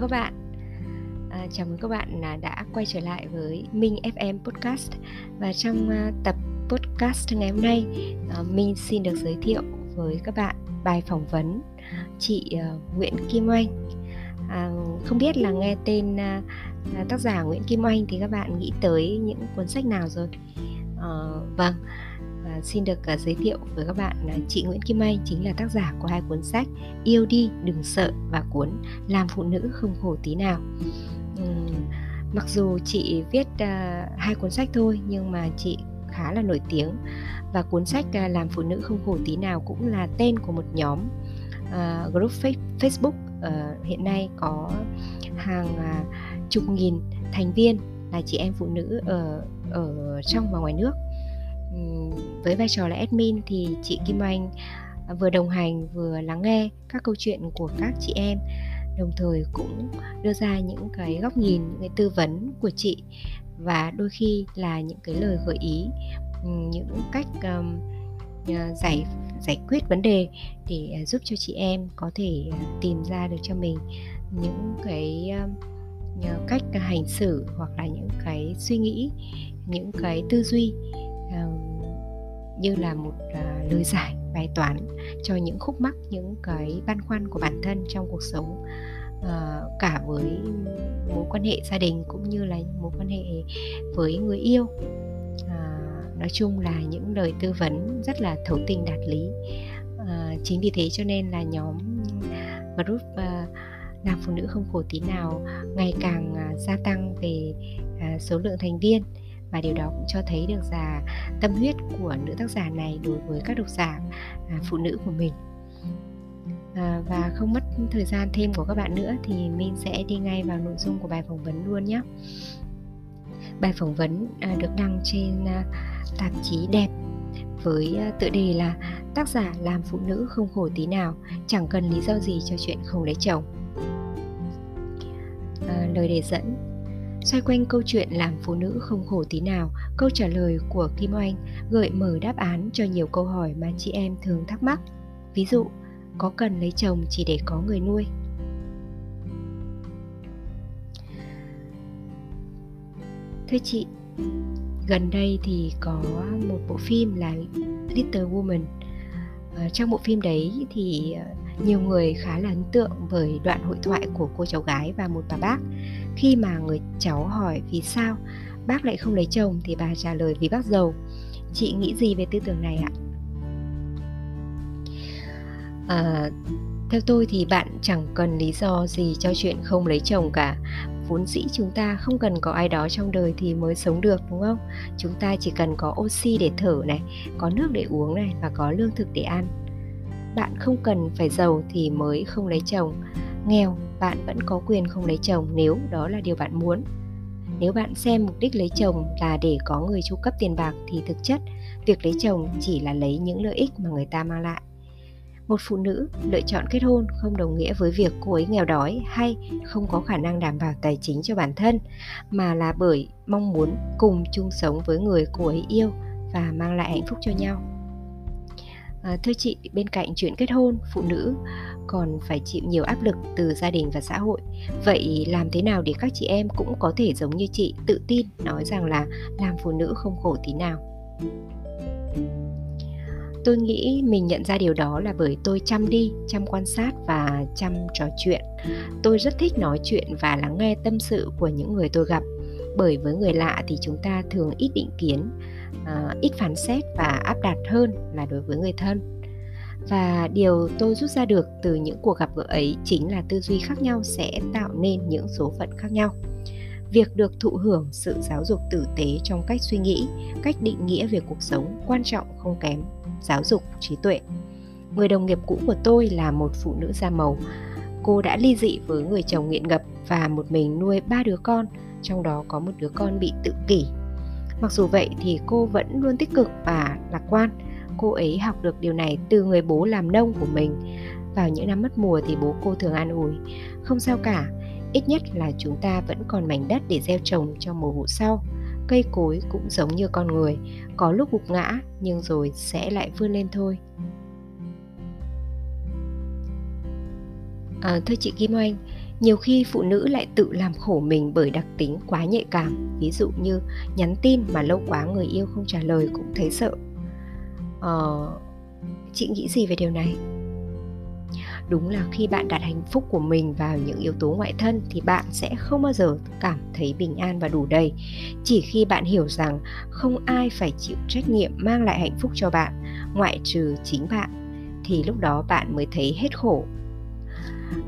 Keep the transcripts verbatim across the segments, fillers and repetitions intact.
Chào các bạn, à, chào mừng các bạn đã quay trở lại với Minh ép em Podcast. Và trong tập podcast ngày hôm nay, à, Minh xin được giới thiệu với các bạn bài phỏng vấn chị à, Nguyễn Kim Oanh. à, Không biết là nghe tên à, tác giả Nguyễn Kim Oanh thì các bạn nghĩ tới những cuốn sách nào rồi? à, Vâng, à, xin được à, giới thiệu với các bạn à, chị Nguyễn Kim Oanh chính là tác giả của hai cuốn sách Yêu Đi Đừng Sợ và cuốn Làm Phụ Nữ Không Khổ Tí Nào. uhm, Mặc dù chị viết à, hai cuốn sách thôi nhưng mà chị khá là nổi tiếng, và cuốn sách à, Làm Phụ Nữ Không Khổ Tí Nào cũng là tên của một nhóm à, group Facebook à, hiện nay có hàng à, chục nghìn thành viên là chị em phụ nữ ở, ở trong và ngoài nước. Với vai trò là admin thì chị Kim Oanh vừa đồng hành vừa lắng nghe các câu chuyện của các chị em, đồng thời cũng đưa ra những cái góc nhìn, những cái tư vấn của chị, và đôi khi là những cái lời gợi ý, những cách um, giải, giải quyết vấn đề để giúp cho chị em có thể tìm ra được cho mình những cái um, cách hành xử, hoặc là những cái suy nghĩ, những cái tư duy uh, như là một uh, lời giải, bài toán cho những khúc mắc, những cái băn khoăn của bản thân trong cuộc sống, uh, cả với mối quan hệ gia đình cũng như là mối quan hệ với người yêu. Uh, nói chung là những lời tư vấn rất là thấu tình đạt lý. Uh, chính vì thế cho nên là nhóm group uh, Làm Phụ Nữ Không Khổ Tí Nào ngày càng gia tăng về số lượng thành viên, và điều đó cũng cho thấy được là tâm huyết của nữ tác giả này đối với các độc giả phụ nữ của mình. Và không mất thời gian thêm của các bạn nữa thì mình sẽ đi ngay vào nội dung của bài phỏng vấn luôn nhé. Bài phỏng vấn được đăng trên tạp chí Đẹp với tựa đề là Tác giả làm phụ nữ không khổ tí nào, chẳng cần lý do gì cho chuyện không lấy chồng. À, lời đề dẫn xoay quanh câu chuyện làm phụ nữ không khổ tí nào, câu trả lời của Kim Oanh gợi mở đáp án cho nhiều câu hỏi mà chị em thường thắc mắc. Ví dụ, có cần lấy chồng chỉ để có người nuôi? Thưa chị, gần đây thì có một bộ phim là Little Women. À, trong bộ phim đấy thì nhiều người khá là ấn tượng với đoạn hội thoại của cô cháu gái và một bà bác. Khi mà người cháu hỏi vì sao bác lại không lấy chồng thì bà trả lời vì bác giàu. Chị nghĩ gì về tư tưởng này ạ? À, theo tôi thì bạn chẳng cần lý do gì cho chuyện không lấy chồng cả. Vốn dĩ chúng ta không cần có ai đó trong đời thì mới sống được, đúng không? Chúng ta chỉ cần có oxy để thở này, có nước để uống này, và có lương thực để ăn. Bạn không cần phải giàu thì mới không lấy chồng. Nghèo, bạn vẫn có quyền không lấy chồng nếu đó là điều bạn muốn. Nếu bạn xem mục đích lấy chồng là để có người chu cấp tiền bạc thì thực chất việc lấy chồng chỉ là lấy những lợi ích mà người ta mang lại. Một phụ nữ lựa chọn kết hôn không đồng nghĩa với việc cô ấy nghèo đói hay không có khả năng đảm bảo tài chính cho bản thân, mà là bởi mong muốn cùng chung sống với người cô ấy yêu và mang lại hạnh phúc cho nhau. À, thưa chị, bên cạnh chuyện kết hôn, phụ nữ còn phải chịu nhiều áp lực từ gia đình và xã hội. Vậy làm thế nào để các chị em cũng có thể giống như chị, tự tin nói rằng là làm phụ nữ không khổ tí nào? Tôi nghĩ mình nhận ra điều đó là bởi tôi chăm đi, chăm quan sát và chăm trò chuyện. Tôi rất thích nói chuyện và lắng nghe tâm sự của những người tôi gặp. Bởi với người lạ thì chúng ta thường ít định kiến, à, ít phán xét và áp đặt hơn là đối với người thân. Và điều tôi rút ra được từ những cuộc gặp gỡ ấy chính là tư duy khác nhau sẽ tạo nên những số phận khác nhau. Việc được thụ hưởng sự giáo dục tử tế trong cách suy nghĩ, cách định nghĩa về cuộc sống quan trọng không kém giáo dục trí tuệ. Người đồng nghiệp cũ của tôi là một phụ nữ da màu. Cô đã ly dị với người chồng nghiện ngập và một mình nuôi ba đứa con, trong đó có một đứa con bị tự kỷ. Mặc dù vậy thì cô vẫn luôn tích cực và lạc quan. Cô ấy học được điều này từ người bố làm nông của mình. Vào những năm mất mùa thì bố cô thường an ủi: không sao cả, ít nhất là chúng ta vẫn còn mảnh đất để gieo trồng cho mùa vụ sau. Cây cối cũng giống như con người, có lúc gục ngã nhưng rồi sẽ lại vươn lên thôi. À, thưa chị Kim Oanh, Nhiều khi phụ nữ lại tự làm khổ mình bởi đặc tính quá nhạy cảm. Ví dụ như nhắn tin mà lâu quá người yêu không trả lời cũng thấy sợ. Ờ, chị nghĩ gì về điều này? Đúng là khi bạn đặt hạnh phúc của mình vào những yếu tố ngoại thân thì bạn sẽ không bao giờ cảm thấy bình an và đủ đầy. Chỉ khi bạn hiểu rằng không ai phải chịu trách nhiệm mang lại hạnh phúc cho bạn, ngoại trừ chính bạn, thì lúc đó bạn mới thấy hết khổ.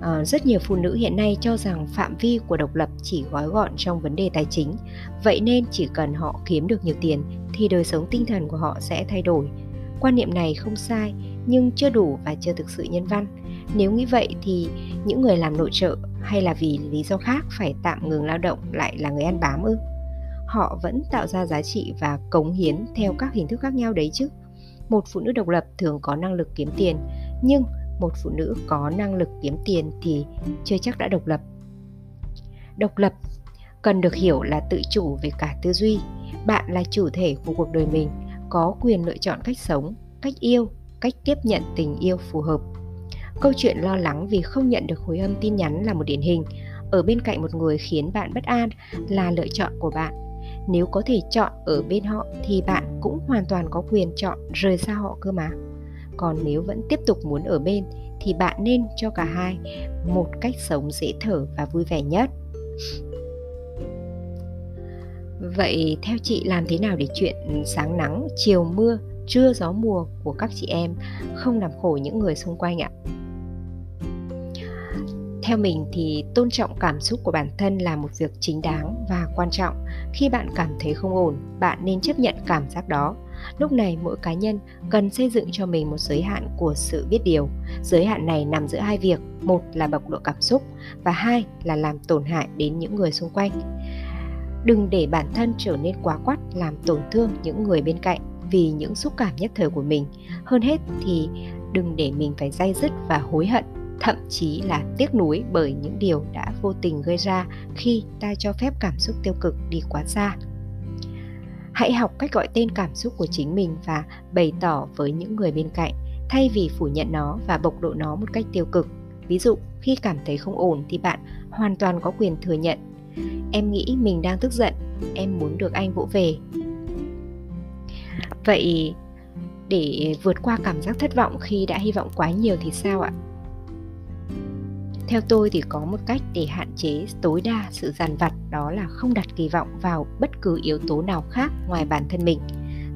À, rất nhiều phụ nữ hiện nay cho rằng phạm vi của độc lập chỉ gói gọn trong vấn đề tài chính. Vậy nên chỉ cần họ kiếm được nhiều tiền thì đời sống tinh thần của họ sẽ thay đổi. Quan niệm này không sai, nhưng chưa đủ và chưa thực sự nhân văn. Nếu nghĩ vậy thì những người làm nội trợ hay là vì lý do khác phải tạm ngừng lao động lại là người ăn bám ư? Họ vẫn tạo ra giá trị và cống hiến theo các hình thức khác nhau đấy chứ. Một phụ nữ độc lập thường có năng lực kiếm tiền, nhưng một phụ nữ có năng lực kiếm tiền thì chưa chắc đã độc lập. Độc lập cần được hiểu là tự chủ về cả tư duy. Bạn là chủ thể của cuộc đời mình, có quyền lựa chọn cách sống, cách yêu, cách tiếp nhận tình yêu phù hợp. Câu chuyện lo lắng vì không nhận được hồi âm tin nhắn là một điển hình. Ở bên cạnh một người khiến bạn bất an là lựa chọn của bạn. Nếu có thể chọn ở bên họ thì bạn cũng hoàn toàn có quyền chọn rời xa họ cơ mà. Còn nếu vẫn tiếp tục muốn ở bên thì bạn nên cho cả hai một cách sống dễ thở và vui vẻ nhất. Vậy theo chị làm thế nào để chuyện sáng nắng, chiều mưa, trưa gió mùa của các chị em không làm khổ những người xung quanh ạ? Theo mình thì tôn trọng cảm xúc của bản thân là một việc chính đáng và quan trọng. Khi bạn cảm thấy không ổn, bạn nên chấp nhận cảm giác đó. Lúc này mỗi cá nhân cần xây dựng cho mình một giới hạn của sự biết điều. Giới hạn này nằm giữa hai việc, một là bộc lộ cảm xúc và hai là làm tổn hại đến những người xung quanh. Đừng để bản thân trở nên quá quắt làm tổn thương những người bên cạnh vì những xúc cảm nhất thời của mình. Hơn hết thì đừng để mình phải day dứt và hối hận, thậm chí là tiếc nuối bởi những điều đã vô tình gây ra khi ta cho phép cảm xúc tiêu cực đi quá xa. Hãy học cách gọi tên cảm xúc của chính mình và bày tỏ với những người bên cạnh, thay vì phủ nhận nó và bộc lộ nó một cách tiêu cực. Ví dụ, khi cảm thấy không ổn thì bạn hoàn toàn có quyền thừa nhận. Em nghĩ mình đang tức giận, em muốn được anh vỗ về. Vậy để vượt qua cảm giác thất vọng khi đã hy vọng quá nhiều thì sao ạ? Theo tôi thì có một cách để hạn chế tối đa sự dằn vặt, đó là không đặt kỳ vọng vào bất cứ yếu tố nào khác ngoài bản thân mình.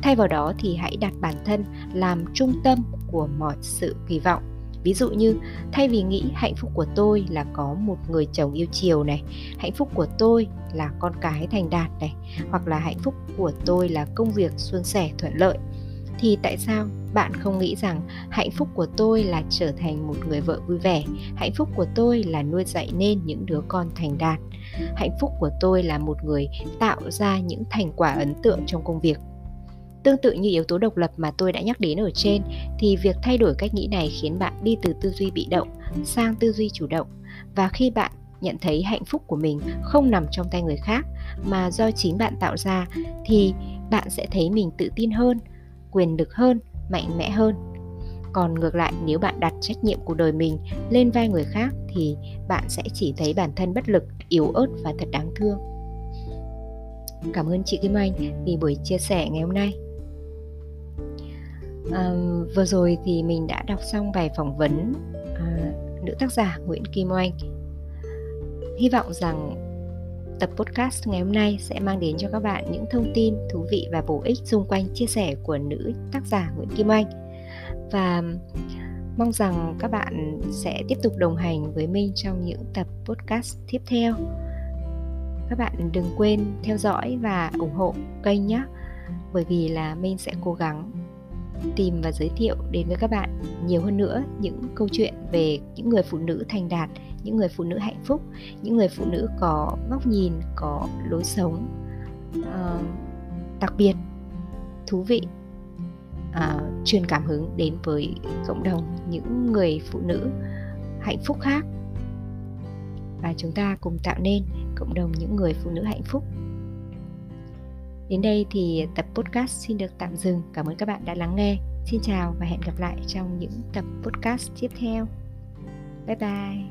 Thay vào đó thì hãy đặt bản thân làm trung tâm của mọi sự kỳ vọng. Ví dụ như thay vì nghĩ hạnh phúc của tôi là có một người chồng yêu chiều này, hạnh phúc của tôi là con cái thành đạt này, hoặc là hạnh phúc của tôi là công việc suôn sẻ thuận lợi, thì tại sao bạn không nghĩ rằng hạnh phúc của tôi là trở thành một người vợ vui vẻ, hạnh phúc của tôi là nuôi dạy nên những đứa con thành đạt, hạnh phúc của tôi là một người tạo ra những thành quả ấn tượng trong công việc. Tương tự như yếu tố độc lập mà tôi đã nhắc đến ở trên, thì việc thay đổi cách nghĩ này khiến bạn đi từ tư duy bị động sang tư duy chủ động. Và khi bạn nhận thấy hạnh phúc của mình không nằm trong tay người khác mà do chính bạn tạo ra, thì bạn sẽ thấy mình tự tin hơn, quyền lực hơn, mạnh mẽ hơn. Còn ngược lại, nếu bạn đặt trách nhiệm của đời mình lên vai người khác thì bạn sẽ chỉ thấy bản thân bất lực, yếu ớt và thật đáng thương. Cảm ơn chị Kim Oanh vì buổi chia sẻ ngày hôm nay. À, vừa rồi thì mình đã đọc xong bài phỏng vấn à, nữ tác giả Nguyễn Kim Oanh. Hy vọng rằng tập podcast ngày hôm nay sẽ mang đến cho các bạn những thông tin thú vị và bổ ích xung quanh chia sẻ của nữ tác giả Nguyễn Kim Oanh. Và mong rằng các bạn sẽ tiếp tục đồng hành với mình trong những tập podcast tiếp theo. Các bạn đừng quên theo dõi và ủng hộ kênh nhé, bởi vì là mình sẽ cố gắng tìm và giới thiệu đến với các bạn nhiều hơn nữa những câu chuyện về những người phụ nữ thành đạt, những người phụ nữ hạnh phúc, những người phụ nữ có góc nhìn, có lối sống uh, đặc biệt, thú vị, uh, truyền cảm hứng đến với cộng đồng những người phụ nữ hạnh phúc khác. Và chúng ta cùng tạo nên cộng đồng những người phụ nữ hạnh phúc. Đến đây thì tập podcast xin được tạm dừng. Cảm ơn các bạn đã lắng nghe. Xin chào và hẹn gặp lại trong những tập podcast tiếp theo. Bye bye!